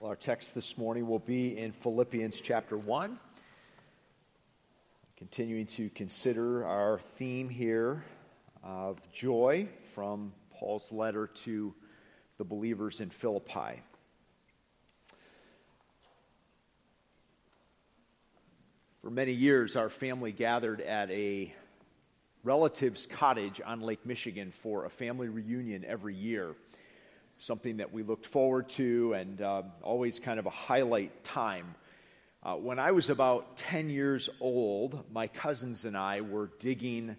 Well, our text this morning will be in Philippians chapter 1, continuing to consider our theme here of joy from Paul's letter to the believers in Philippi. For many years, our family gathered at a relative's cottage on Lake Michigan for a family reunion every year. Something that we looked forward to and always kind of a highlight time. When I was about 10 years old, my cousins and I were digging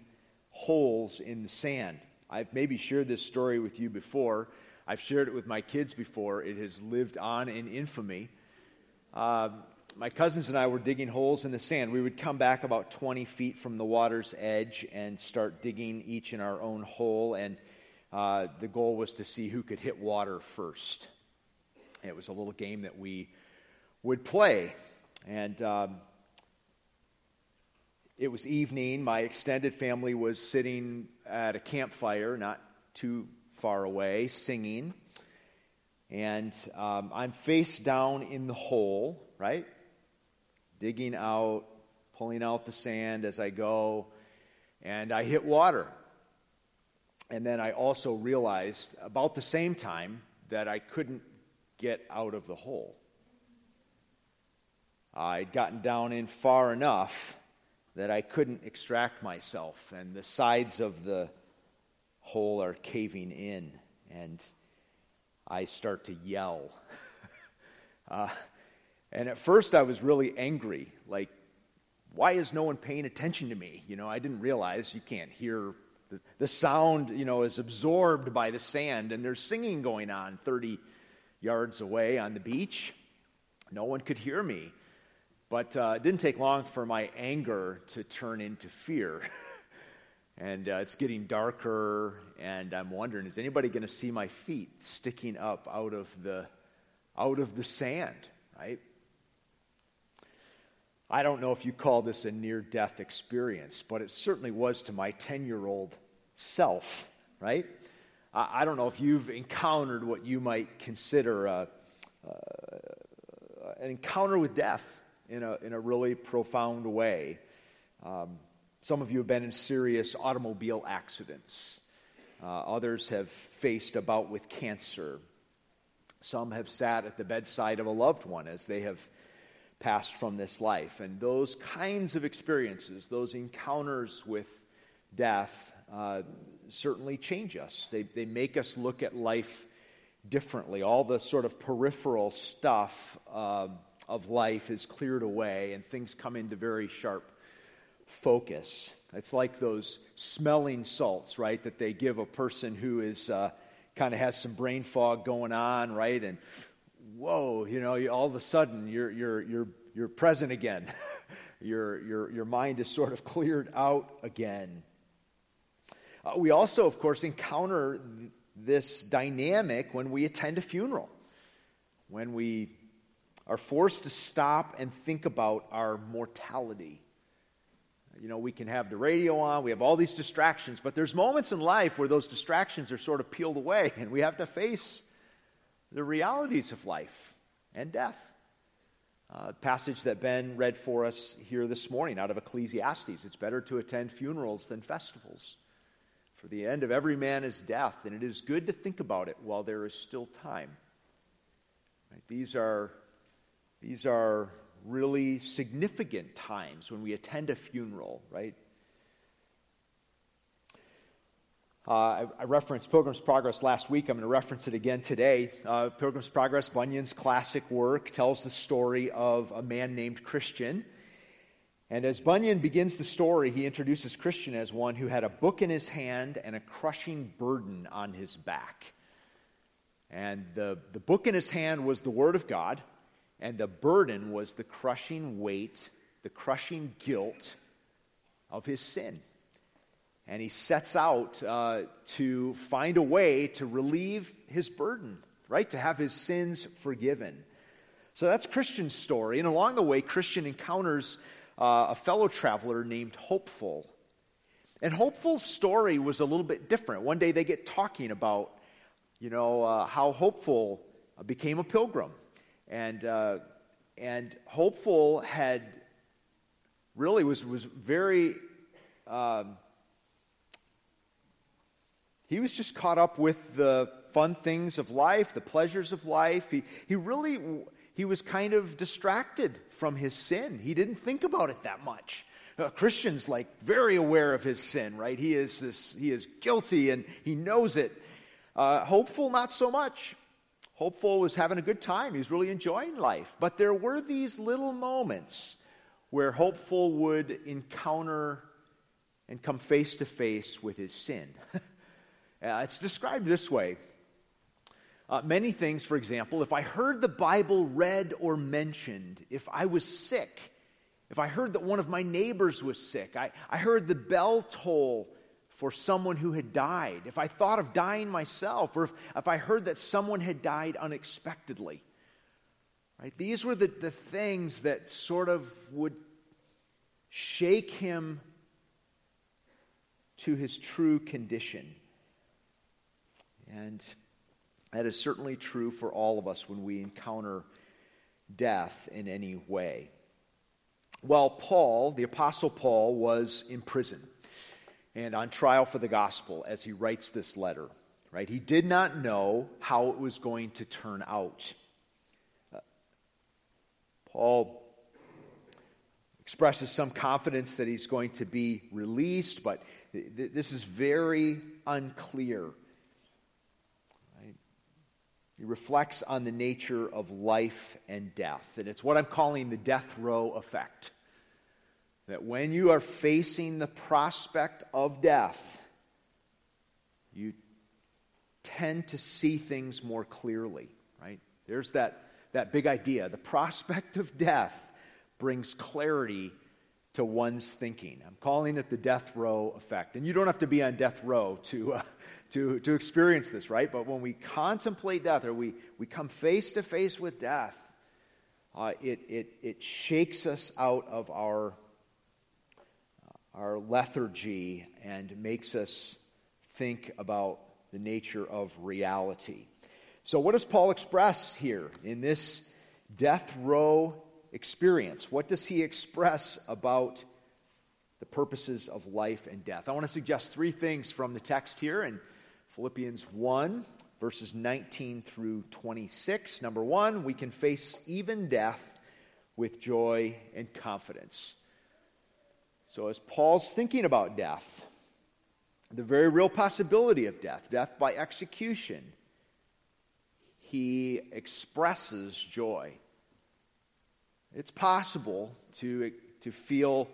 holes in the sand. I've maybe shared this story with you before. I've shared it with my kids before. It has lived on in infamy. My cousins and I were digging holes in the sand. We would come back about 20 feet from the water's edge and start digging each in our own hole, and the goal was to see who could hit water first. It was a little game that we would play. And it was evening. My extended family was sitting at a campfire not too far away, singing. And I'm face down in the hole, right? Digging out, pulling out the sand as I go. And I hit water. And then I also realized about the same time that I couldn't get out of the hole. I'd gotten down in far enough that I couldn't extract myself, and the sides of the hole are caving in, and I start to yell. And at first I was really angry, like, why is no one paying attention to me? You know, I didn't realize you can't hear. The sound, you know, is absorbed by the sand, and there's singing going on 30 yards away on the beach. No one could hear me. But it didn't take long for my anger to turn into fear. And it's getting darker, and I'm wondering, is anybody going to see my feet sticking up out of the sand, right? I don't know if you call this a near-death experience, but it certainly was to my 10-year-old self, right? I don't know if you've encountered what you might consider an encounter with death in a really profound way. Some of you have been in serious automobile accidents. Others have faced a bout with cancer. Some have sat at the bedside of a loved one as they have passed from this life. And those kinds of experiences, those encounters with death, certainly change us. They make us look at life differently. All the sort of peripheral stuff of life is cleared away, and things come into very sharp focus. It's like those smelling salts, right, that they give a person who is kind of has some brain fog going on, right, and whoa, you know, all of a sudden you're present again. Your mind is sort of cleared out again. We also, of course, encounter this dynamic when we attend a funeral, when we are forced to stop and think about our mortality. You know, we can have the radio on, we have all these distractions, but there's moments in life where those distractions are sort of peeled away, and we have to face the realities of life and death. Passage that Ben read for us here this morning out of Ecclesiastes. It's better to attend funerals than festivals. For the end of every man is death, and it is good to think about it while there is still time. Right? These are really significant times when we attend a funeral, right? I referenced Pilgrim's Progress last week. I'm going to reference it again today. Pilgrim's Progress, Bunyan's classic work, tells the story of a man named Christian. And as Bunyan begins the story, he introduces Christian as one who had a book in his hand and a crushing burden on his back. And the book in his hand was the Word of God, and the burden was the crushing weight, the crushing guilt of his sin. And he sets out to find a way to relieve his burden, right? To have his sins forgiven. So that's Christian's story. And along the way, Christian encounters a fellow traveler named Hopeful. And Hopeful's story was a little bit different. One day they get talking about, how Hopeful became a pilgrim. And Hopeful had really was very, he was just caught up with the fun things of life, the pleasures of life. He was kind of distracted from his sin. He didn't think about it that much. Christian's like very aware of his sin, right? He is guilty and he knows it. Hopeful, not so much. Hopeful was having a good time. He was really enjoying life. But there were these little moments where Hopeful would encounter and come face to face with his sin. It's described this way. Many things, for example, if I heard the Bible read or mentioned, if I was sick, if I heard that one of my neighbors was sick, I heard the bell toll for someone who had died, if I thought of dying myself, or if I heard that someone had died unexpectedly, right? These were the things that sort of would shake him to his true condition. And that is certainly true for all of us when we encounter death in any way. Well, Paul, the Apostle Paul, was in prison and on trial for the gospel as he writes this letter, right? He did not know how it was going to turn out. Paul expresses some confidence that he's going to be released, but this is very unclear. He reflects on the nature of life and death. And it's what I'm calling the death row effect. That when you are facing the prospect of death, you tend to see things more clearly, right? There's that big idea. The prospect of death brings clarity to one's thinking. I'm calling it the death row effect. And you don't have to be on death row to experience this, right? But when we contemplate death, or we come face to face with death, it shakes us out of our lethargy and makes us think about the nature of reality. So what does Paul express here in this death row experience? What does he express about the purposes of life and death? I want to suggest three things from the text here in Philippians 1, verses 19 through 26. Number one, we can face even death with joy and confidence. So as Paul's thinking about death, the very real possibility of death, death by execution, he expresses joy. It's possible to feel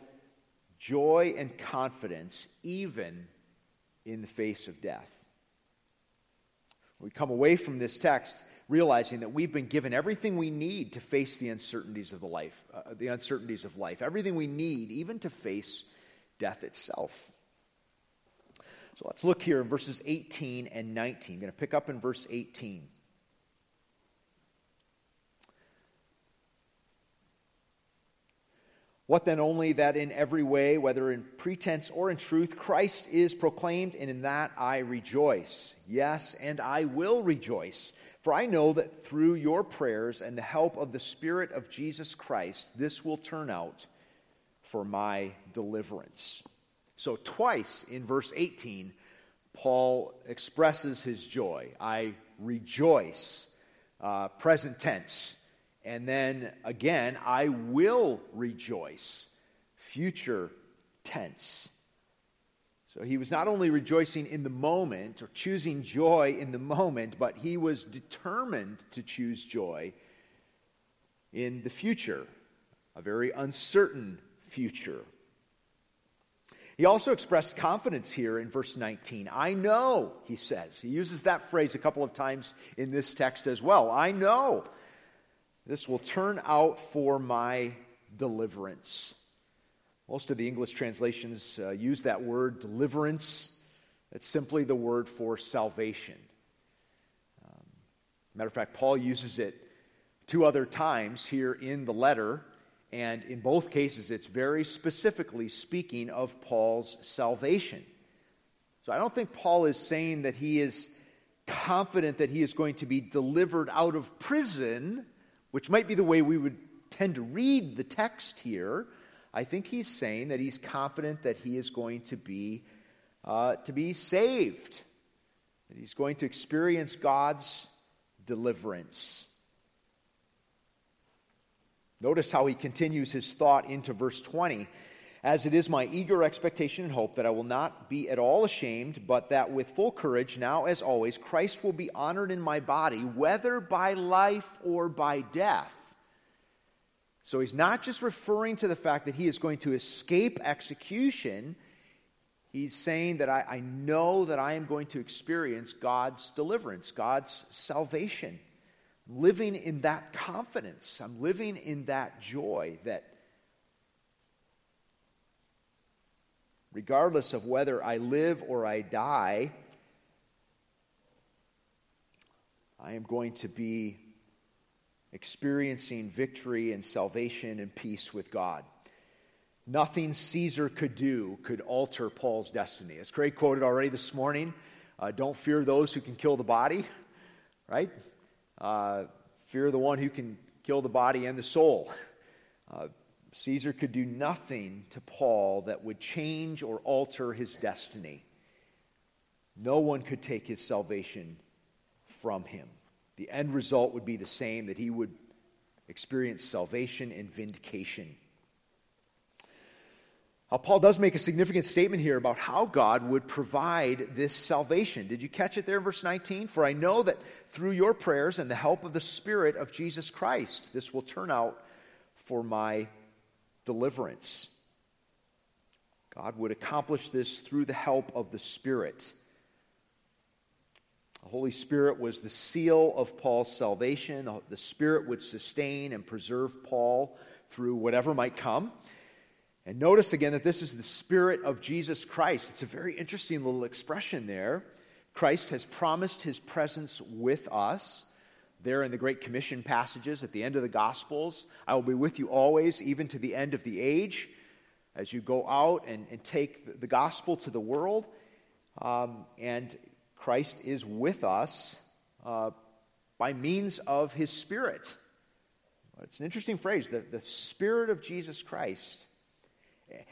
joy and confidence even in the face of death. We come away from this text realizing that we've been given everything we need to face the uncertainties of life, everything we need even to face death itself. So let's look here in verses 18 and 19. I'm going to pick up in verse 18. What then only that in every way, whether in pretense or in truth, Christ is proclaimed, and in that I rejoice. Yes, and I will rejoice, for I know that through your prayers and the help of the Spirit of Jesus Christ, this will turn out for my deliverance. So twice in verse 18, Paul expresses his joy. I rejoice, present tense. And then again, I will rejoice, future tense. So he was not only rejoicing in the moment or choosing joy in the moment, but he was determined to choose joy in the future, a very uncertain future. He also expressed confidence here in verse 19. I know, he says. He uses that phrase a couple of times in this text as well. I know. This will turn out for my deliverance. Most of the English translations use that word, deliverance. That's simply the word for salvation. Matter of fact, Paul uses it two other times here in the letter, and in both cases it's very specifically speaking of Paul's salvation. So I don't think Paul is saying that he is confident that he is going to be delivered out of prison which might be the way we would tend to read the text here, I think he's saying that he's confident that he is going to be saved, that he's going to experience God's deliverance. Notice how he continues his thought into verse 20. As it is my eager expectation and hope that I will not be at all ashamed, but that with full courage, now as always, Christ will be honored in my body, whether by life or by death. So he's not just referring to the fact that he is going to escape execution. He's saying that I know that I am going to experience God's deliverance, God's salvation. I'm living in that confidence. I'm living in that joy that regardless of whether I live or I die, I am going to be experiencing victory and salvation and peace with God. Nothing Caesar could do could alter Paul's destiny. As Craig quoted already this morning, don't fear those who can kill the body, right? Fear the one who can kill the body and the soul. Caesar could do nothing to Paul that would change or alter his destiny. No one could take his salvation from him. The end result would be the same, that he would experience salvation and vindication. Now, Paul does make a significant statement here about how God would provide this salvation. Did you catch it there in verse 19? For I know that through your prayers and the help of the Spirit of Jesus Christ, this will turn out for my deliverance. God would accomplish this through the help of the Spirit. The Holy Spirit was the seal of Paul's salvation. The Spirit would sustain and preserve Paul through whatever might come. And notice again that this is the Spirit of Jesus Christ. It's a very interesting little expression there. Christ has promised his presence with us. There in the Great Commission passages at the end of the Gospels, I will be with you always, even to the end of the age. As you go out and take the gospel to the world, and Christ is with us by means of his Spirit. It's an interesting phrase, the Spirit of Jesus Christ.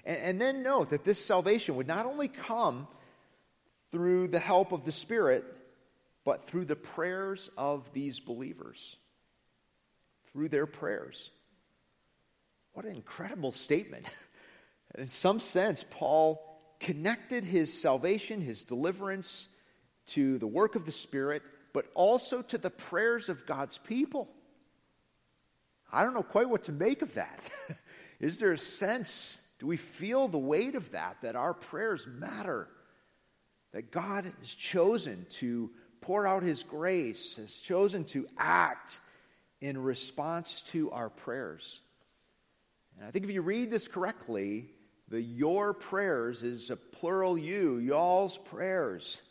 And then note that this salvation would not only come through the help of the Spirit, but through the prayers of these believers, through their prayers. What an incredible statement. And in some sense, Paul connected his salvation, his deliverance, to the work of the Spirit, but also to the prayers of God's people. I don't know quite what to make of that. Is there a sense, do we feel the weight of that our prayers matter? That God has chosen to pour out his grace, has chosen to act in response to our prayers. And I think if you read this correctly, the your prayers is a plural you, y'all's prayers,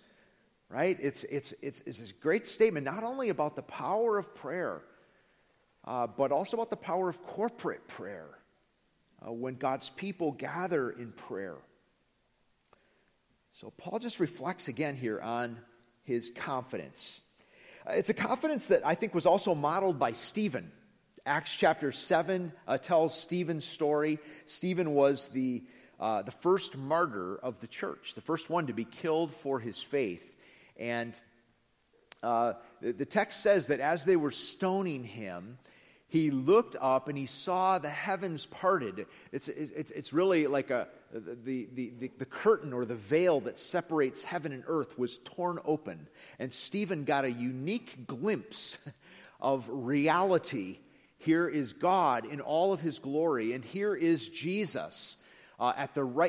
right? It's this great statement, not only about the power of prayer, but also about the power of corporate prayer, when God's people gather in prayer. So Paul just reflects again here on his confidence. It's a confidence that I think was also modeled by Stephen. Acts chapter 7 tells Stephen's story. Stephen was the first martyr of the church, the first one to be killed for his faith. And the text says that as they were stoning him, he looked up and he saw the heavens parted. It's really like the curtain or the veil that separates heaven and earth was torn open. And Stephen got a unique glimpse of reality. Here is God in all of his glory, and here is Jesus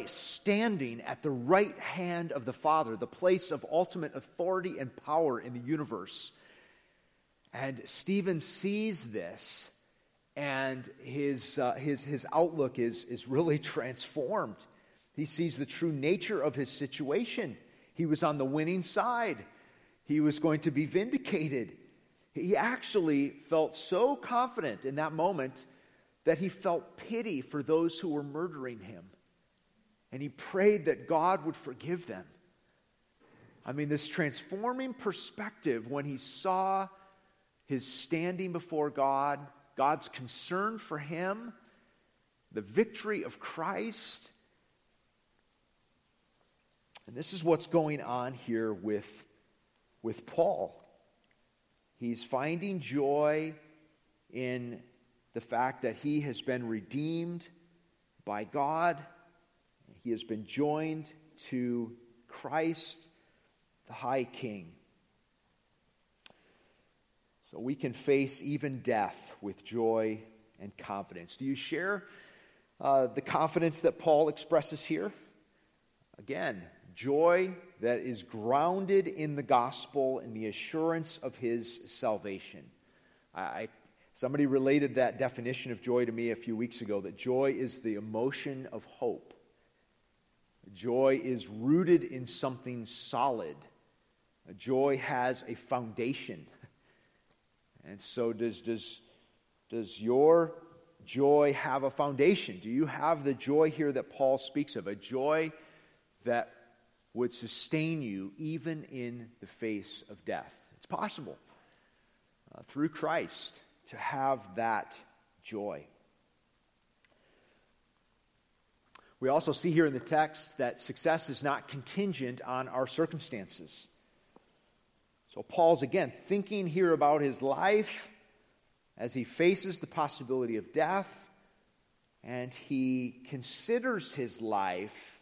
standing at the right hand of the Father, the place of ultimate authority and power in the universe. And Stephen sees this. And his outlook is really transformed. He sees the true nature of his situation. He was on the winning side. He was going to be vindicated. He actually felt so confident in that moment that he felt pity for those who were murdering him. And he prayed that God would forgive them. I mean, this transforming perspective when he saw his standing before God, God's concern for him, the victory of Christ. And this is what's going on here with Paul. He's finding joy in the fact that he has been redeemed by God. He has been joined to Christ, the High King. So we can face even death with joy and confidence. Do you share the confidence that Paul expresses here? Again, joy that is grounded in the gospel and the assurance of his salvation. Somebody related that definition of joy to me a few weeks ago, that joy is the emotion of hope. Joy is rooted in something solid. Joy has a foundation. And so does your joy have a foundation? Do you have the joy here that Paul speaks of, a joy that would sustain you even in the face of death? It's possible through Christ to have that joy. We also see here in the text that success is not contingent on our circumstances. So Paul's again thinking here about his life as he faces the possibility of death, and he considers his life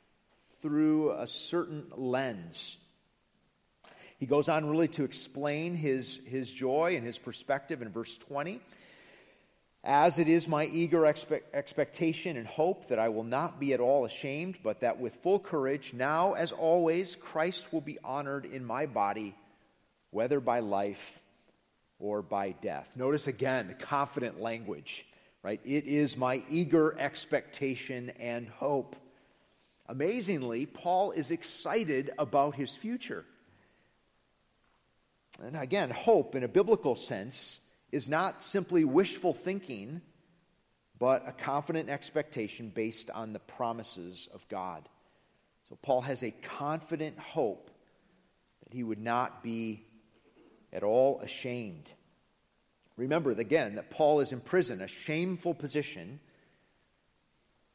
through a certain lens. He goes on really to explain his joy and his perspective in verse 20. As it is my eager expectation and hope that I will not be at all ashamed, but that with full courage, now as always, Christ will be honored in my body, whether by life or by death. Notice again the confident language, right? It is my eager expectation and hope. Amazingly, Paul is excited about his future. And again, hope in a biblical sense is not simply wishful thinking, but a confident expectation based on the promises of God. So Paul has a confident hope that he would not be at all ashamed. Remember, again, that Paul is in prison, a shameful position,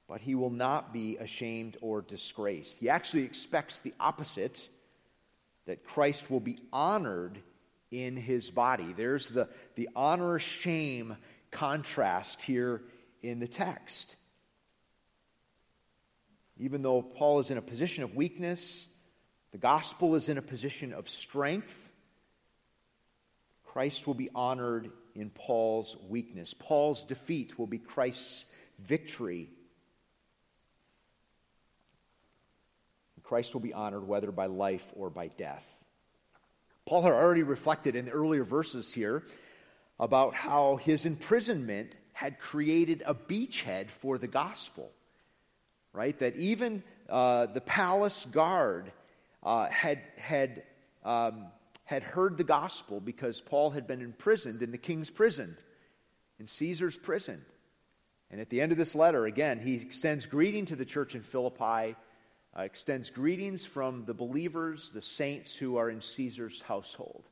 but he will not be ashamed or disgraced. He actually expects the opposite, that Christ will be honored in his body. There's the honor-shame contrast here in the text. Even though Paul is in a position of weakness, the gospel is in a position of strength. Christ will be honored in Paul's weakness. Paul's defeat will be Christ's victory. Christ will be honored whether by life or by death. Paul had already reflected in the earlier verses here about how his imprisonment had created a beachhead for the gospel, right? That even the palace guard had heard the gospel because Paul had been imprisoned in the king's prison, in Caesar's prison. And at the end of this letter, again, he extends greeting to the church in Philippi, extends greetings from the believers, the saints who are in Caesar's household.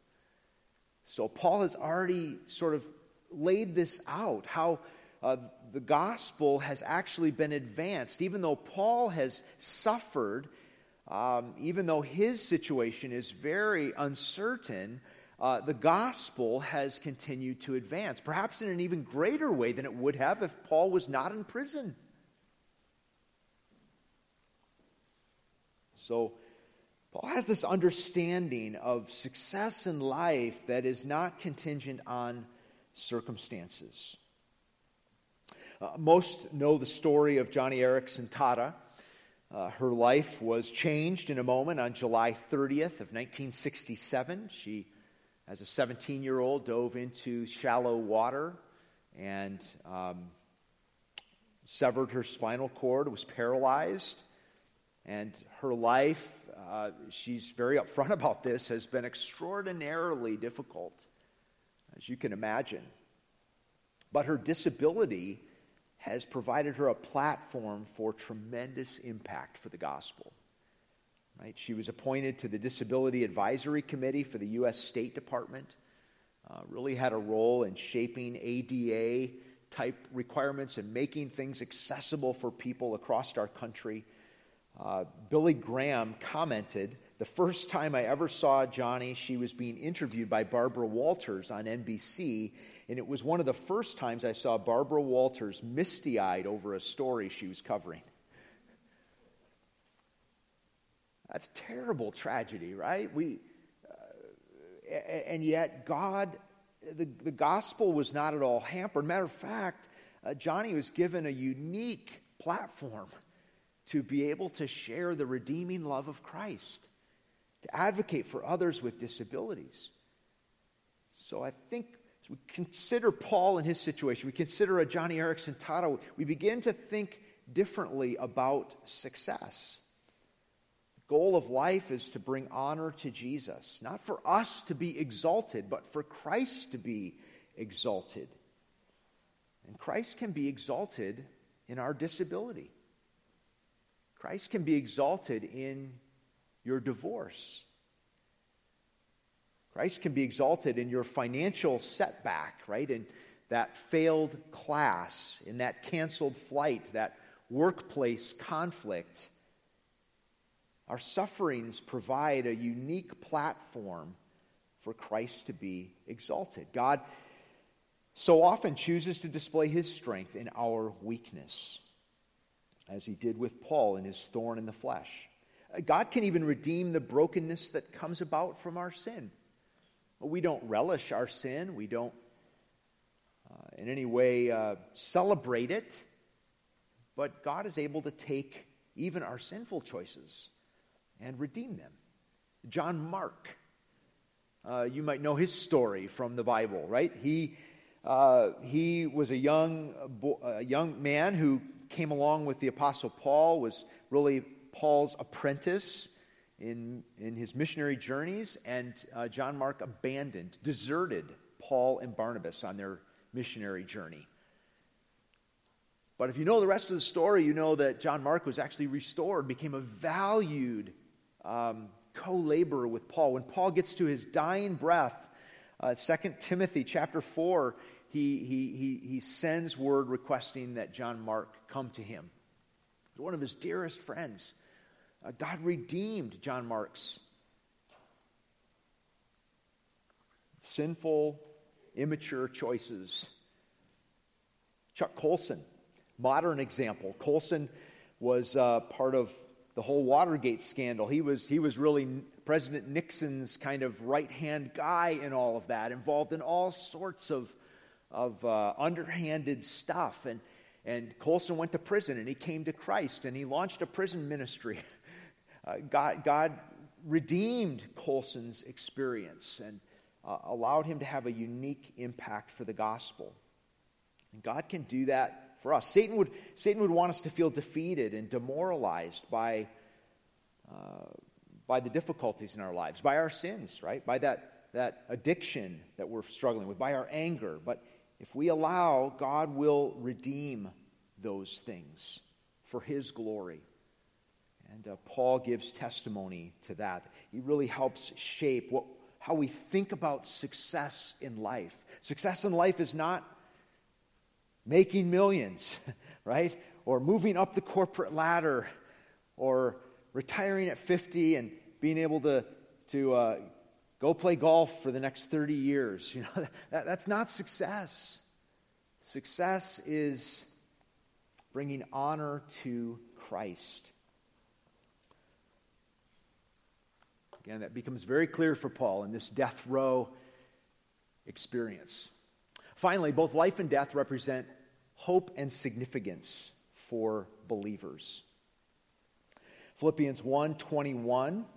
So Paul has already sort of laid this out, how the gospel has actually been advanced. Even though Paul has suffered, even though his situation is very uncertain, the gospel has continued to advance, perhaps in an even greater way than it would have if Paul was not in prison. So Paul has this understanding of success in life that is not contingent on circumstances. Most know the story of Joni Eareckson Tada. Her life was changed in a moment on July 30th of 1967. She, as a 17-year-old, dove into shallow water and severed her spinal cord, was paralyzed. And her life, she's very upfront about this, has been extraordinarily difficult, as you can imagine. But her disability has provided her a platform for tremendous impact for the gospel. Right? She was appointed to the Disability Advisory Committee for the U.S. State Department. really had a role in shaping ADA-type requirements and making things accessible for people across our country. Billy Graham commented, "The first time I ever saw Joni, she was being interviewed by Barbara Walters on NBC, and it was one of the first times I saw Barbara Walters misty-eyed over a story she was covering." That's terrible tragedy, right? And yet God, the gospel was not at all hampered. Matter of fact, Joni was given a unique platform to be able to share the redeeming love of Christ, to advocate for others with disabilities. So I think as we consider Paul and his situation, we consider a Joni Eareckson Tada, we begin to think differently about success. The goal of life is to bring honor to Jesus, not for us to be exalted, but for Christ to be exalted. And Christ can be exalted in our disability. Christ can be exalted in your divorce. Christ can be exalted in your financial setback, right? In that failed class, in that canceled flight, that workplace conflict. Our sufferings provide a unique platform for Christ to be exalted. God so often chooses to display his strength in our weakness, as he did with Paul in his thorn in the flesh. God can even redeem the brokenness that comes about from our sin. But we don't relish our sin. We don't in any way celebrate it. But God is able to take even our sinful choices and redeem them. John Mark, you might know his story from the Bible, right? He was a young man who came along with the Apostle Paul, was really Paul's apprentice in his missionary journeys, and John Mark deserted Paul and Barnabas on their missionary journey. But if you know the rest of the story, you know that John Mark was actually restored, became a valued co-laborer with Paul. When Paul gets to his dying breath, 2 Timothy chapter 4, He sends word requesting that John Mark come to him. One of his dearest friends. God redeemed John Mark's sinful, immature choices. Chuck Colson, modern example. Colson was part of the whole Watergate scandal. He was really President Nixon's kind of right-hand guy in all of that, involved in all sorts of underhanded stuff. And Colson went to prison, and he came to Christ, and he launched a prison ministry. God redeemed Colson's experience and allowed him to have a unique impact for the gospel. And God can do that for us. Satan would want us to feel defeated and demoralized by the difficulties in our lives, by our sins, right? By that addiction that we're struggling with, by our anger. But if we allow, God will redeem those things for his glory. And Paul gives testimony to that. He really helps shape how we think about success in life. Success in life is not making millions, right? Or moving up the corporate ladder, or retiring at 50 and being able to go play golf for the next 30 years. You know, that's not success. Success is bringing honor to Christ. Again, that becomes very clear for Paul in this death row experience. Finally, both life and death represent hope and significance for believers. Philippians 1:21.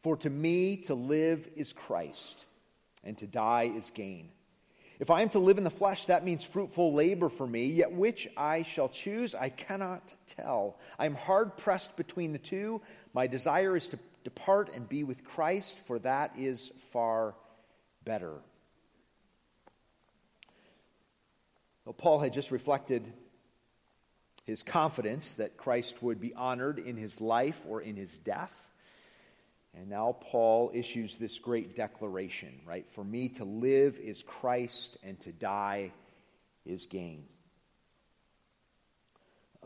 "For to me, to live is Christ, and to die is gain. If I am to live in the flesh, that means fruitful labor for me, yet which I shall choose, I cannot tell. I am hard-pressed between the two. My desire is to depart and be with Christ, for that is far better." Well, Paul had just reflected his confidence that Christ would be honored in his life or in his death. And now Paul issues this great declaration, right? For me to live is Christ and to die is gain.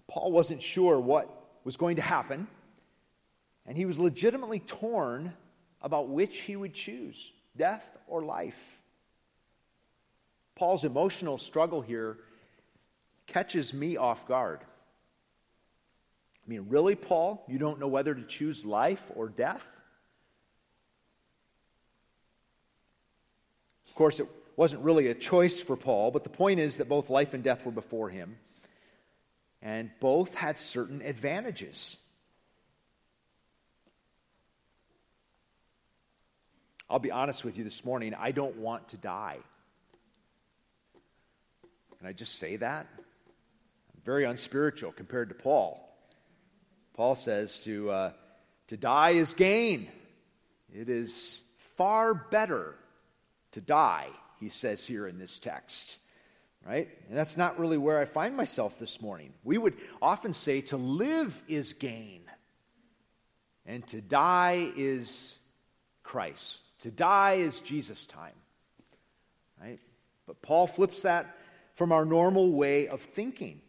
Paul wasn't sure what was going to happen, and he was legitimately torn about which he would choose, death or life. Paul's emotional struggle here catches me off guard. I mean, really, Paul? You don't know whether to choose life or death? Of course, it wasn't really a choice for Paul, but the point is that both life and death were before him, and both had certain advantages. I'll be honest with you this morning, I don't want to die. Can I just say that? I'm very unspiritual compared to Paul. Paul says to die is gain. It is far better to die, he says here in this text, right? And that's not really where I find myself this morning. We would often say to live is gain, and to die is Christ. To die is Jesus' time, right? But Paul flips that from our normal way of thinking.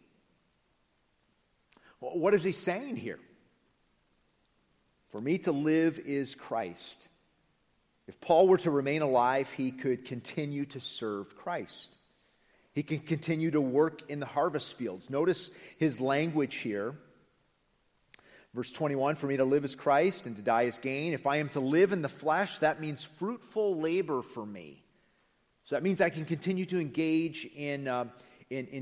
What is he saying here? For me to live is Christ. If Paul were to remain alive, he could continue to serve Christ. He can continue to work in the harvest fields. Notice his language here. Verse 21, for me to live is Christ and to die is gain. If I am to live in the flesh, that means fruitful labor for me. So that means I can continue to engage in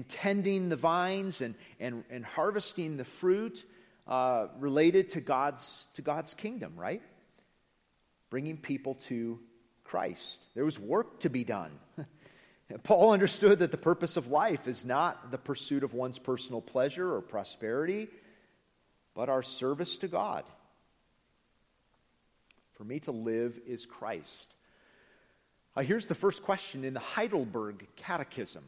tending the vines and harvesting the fruit related to God's kingdom, right? Bringing people to Christ. There was work to be done. Paul understood that the purpose of life is not the pursuit of one's personal pleasure or prosperity, but our service to God. For me to live is Christ. Here's the first question in the Heidelberg Catechism.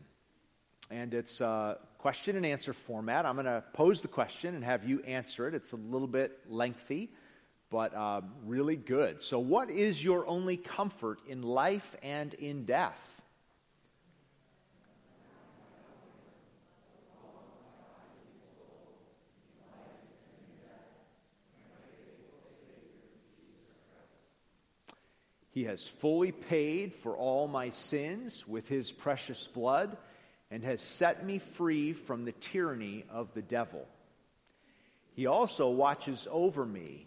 And it's a question and answer format. I'm going to pose the question and have you answer it. It's a little bit lengthy, but really good. So what is your only comfort in life and in death? He has fully paid for all my sins with his precious blood, and has set me free from the tyranny of the devil. He also watches over me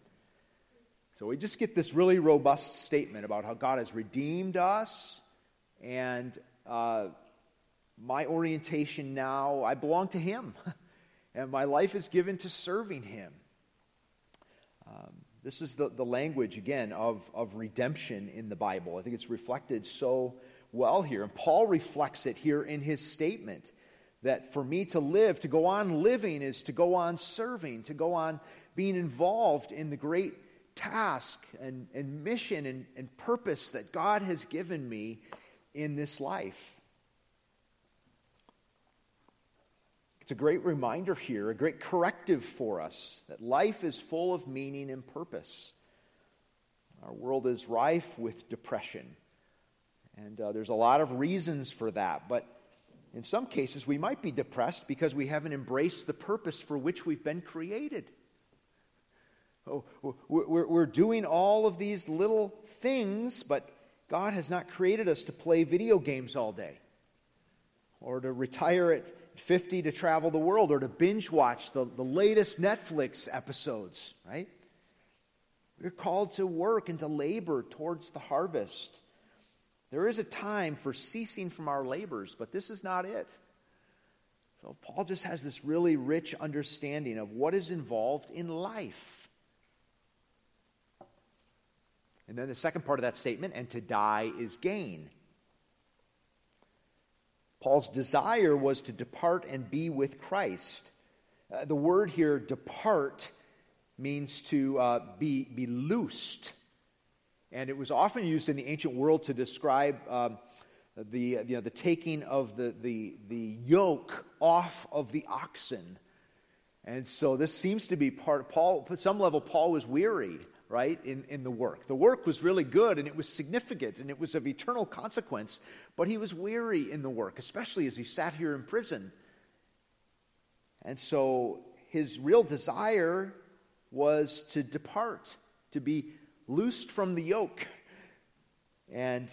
So we just get this really robust statement about how God has redeemed us, and my orientation now, I belong to him, and my life is given to serving him. This is the language, again, of redemption in the Bible. I think it's reflected so well here, and Paul reflects it here in his statement. That for me to live, to go on living, is to go on serving, to go on being involved in the great task and mission and purpose that God has given me in this life. It's a great reminder here, a great corrective for us, that life is full of meaning and purpose. Our world is rife with depression, and there's a lot of reasons for that, but in some cases, we might be depressed because we haven't embraced the purpose for which we've been created. Oh, we're doing all of these little things, but God has not created us to play video games all day, or to retire at 50 to travel the world, or to binge watch the latest Netflix episodes, right? We're called to work and to labor towards the harvest. There is a time for ceasing from our labors, but this is not it. So Paul just has this really rich understanding of what is involved in life. And then the second part of that statement, and to die is gain. Paul's desire was to depart and be with Christ. The word here, depart, means to be loosed. And it was often used in the ancient world to describe the taking of the yoke off of the oxen. And so this seems to be part of Paul. At some level, Paul was weary, right, in the work. The work was really good, and it was significant, and it was of eternal consequence. But he was weary in the work, especially as he sat here in prison. And so his real desire was to depart, to be loosed from the yoke. And,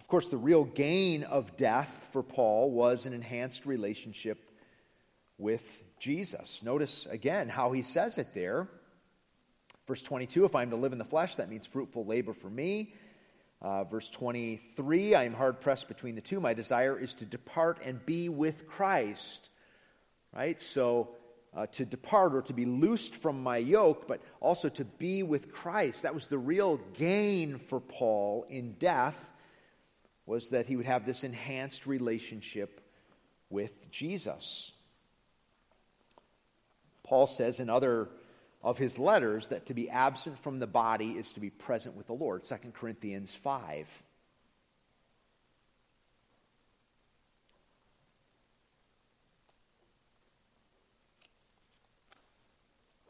of course, the real gain of death for Paul was an enhanced relationship with Jesus. Notice again how he says it there. Verse 22, if I am to live in the flesh, that means fruitful labor for me. Verse 23, I am hard pressed between the two. My desire is to depart and be with Christ. Right? So to depart or to be loosed from my yoke, but also to be with Christ. That was the real gain for Paul in death, was that he would have this enhanced relationship with Jesus. Paul says in other of his letters that to be absent from the body is to be present with the Lord, 2 Corinthians 5.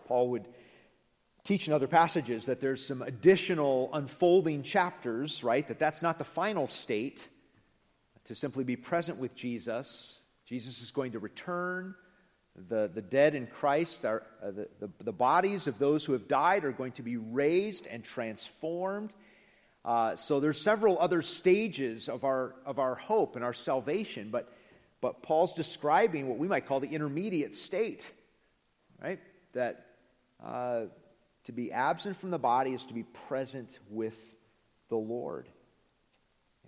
Paul would teach in other passages that there's some additional unfolding chapters, right? That's not the final state, to simply be present with Jesus. Jesus is going to return. The dead in Christ, the bodies of those who have died are going to be raised and transformed. So there's several other stages of our hope and our salvation, but Paul's describing what we might call the intermediate state, right? That to be absent from the body is to be present with the Lord.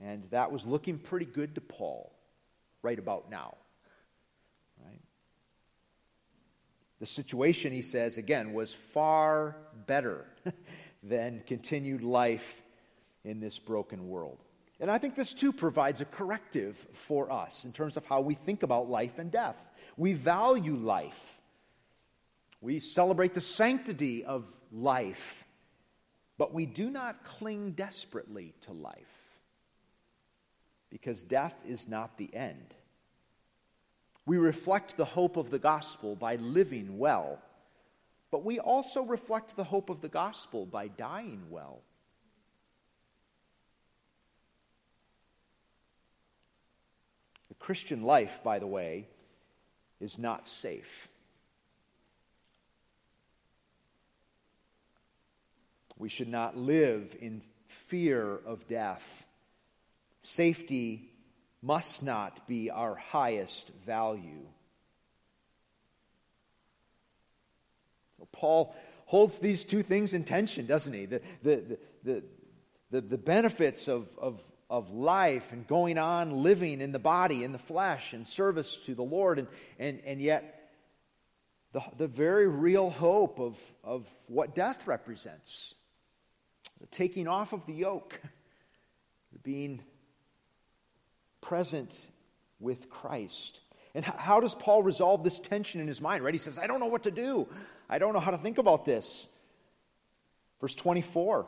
And that was looking pretty good to Paul right about now, right? The situation, he says, again, was far better than continued life in this broken world. And I think this, too, provides a corrective for us in terms of how we think about life and death. We value life. We celebrate the sanctity of life. But we do not cling desperately to life, because death is not the end. We reflect the hope of the gospel by living well, but we also reflect the hope of the gospel by dying well. The Christian life, by the way, is not safe. We should not live in fear of death. Safety must not be our highest value. So Paul holds these two things in tension, doesn't he? The benefits of life and going on living in the body, in the flesh, in service to the Lord, and yet the very real hope of what death represents. The taking off of the yoke, being present with Christ. And how does Paul resolve this tension in his mind, right? He says, I don't know what to do. I don't know how to think about this. Verse 24.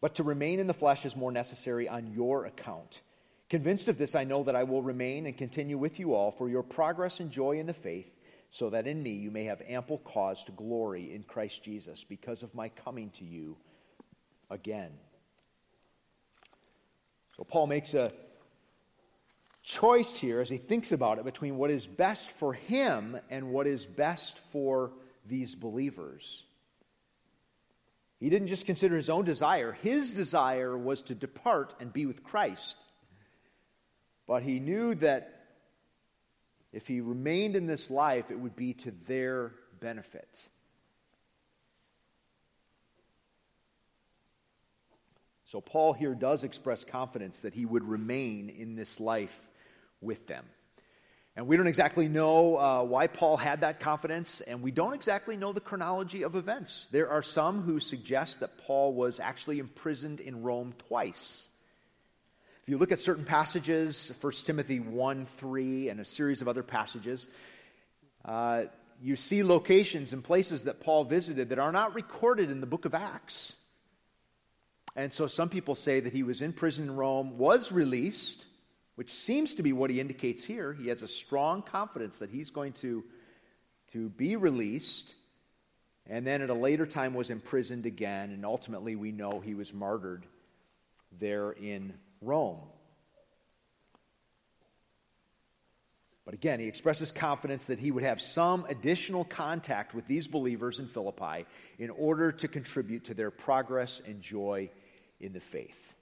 But to remain in the flesh is more necessary on your account. Convinced of this, I know that I will remain and continue with you all for your progress and joy in the faith, so that in me you may have ample cause to glory in Christ Jesus because of my coming to you again. Well, Paul makes a choice here as he thinks about it between what is best for him and what is best for these believers. He didn't just consider his own desire. His desire was to depart and be with Christ. But he knew that if he remained in this life, it would be to their benefit. So Paul here does express confidence that he would remain in this life with them. And we don't exactly know why Paul had that confidence, and we don't exactly know the chronology of events. There are some who suggest that Paul was actually imprisoned in Rome twice. If you look at certain passages, 1 Timothy 1:3, and a series of other passages, you see locations and places that Paul visited that are not recorded in the book of Acts. And so some people say that he was in prison in Rome, was released, which seems to be what he indicates here. He has a strong confidence that he's going to be released, and then at a later time was imprisoned again, and ultimately we know he was martyred there in Rome. But again, he expresses confidence that he would have some additional contact with these believers in Philippi in order to contribute to their progress and joy in the faith.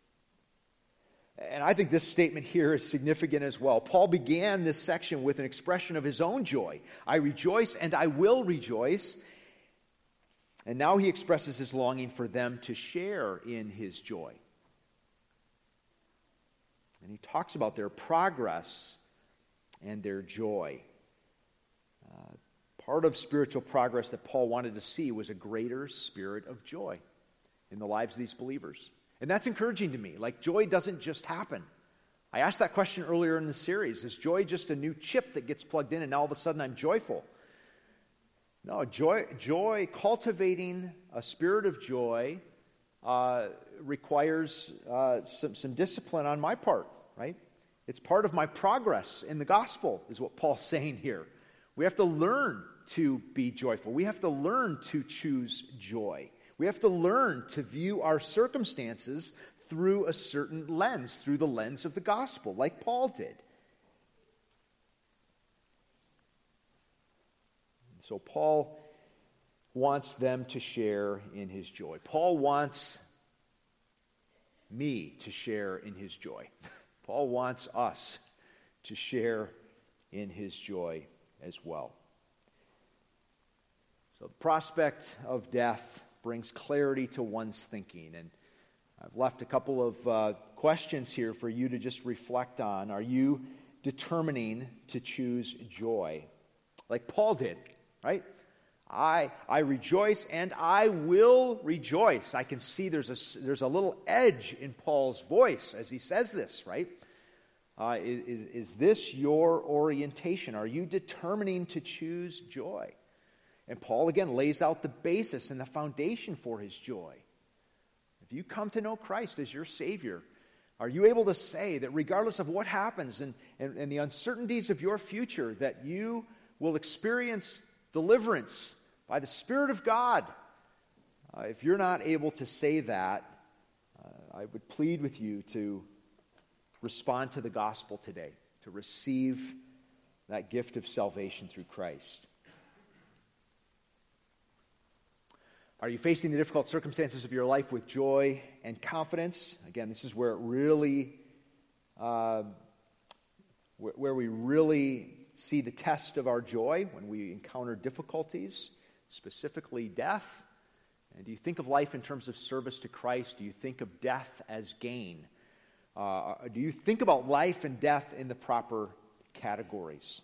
And I think this statement here is significant as well. Paul began this section with an expression of his own joy. I rejoice and I will rejoice. And now he expresses his longing for them to share in his joy. And he talks about their progress and their joy. Part of spiritual progress that Paul wanted to see was a greater spirit of joy in the lives of these believers. And that's encouraging to me. Like, joy doesn't just happen. I asked that question earlier in the series. Is joy just a new chip that gets plugged in and now all of a sudden I'm joyful? No, joy, cultivating a spirit of joy requires some discipline on my part, right? It's part of my progress in the gospel, is what Paul's saying here. We have to learn to be joyful. We have to learn to choose joy. We have to learn to view our circumstances through a certain lens, through the lens of the gospel, like Paul did. So Paul wants them to share in his joy. Paul wants me to share in his joy. Paul wants us to share in his joy as well. So the prospect of death brings clarity to one's thinking. And I've left a couple of questions here for you to just reflect on. Are you determining to choose joy? Like Paul did, right? I rejoice and I will rejoice. I can see there's a little edge in Paul's voice as he says this, right? Is this your orientation? Are you determining to choose joy? And Paul again lays out the basis and the foundation for his joy. If you come to know Christ as your Savior, are you able to say that regardless of what happens and the uncertainties of your future, that you will experience deliverance by the Spirit of God? If you're not able to say that, I would plead with you to respond to the gospel today, to receive that gift of salvation through Christ. Are you facing the difficult circumstances of your life with joy and confidence? Again, this is where it really, where we really see the test of our joy, when we encounter difficulties, specifically death. And do you think of life in terms of service to Christ? Do you think of death as gain? Do you think about life and death in the proper categories?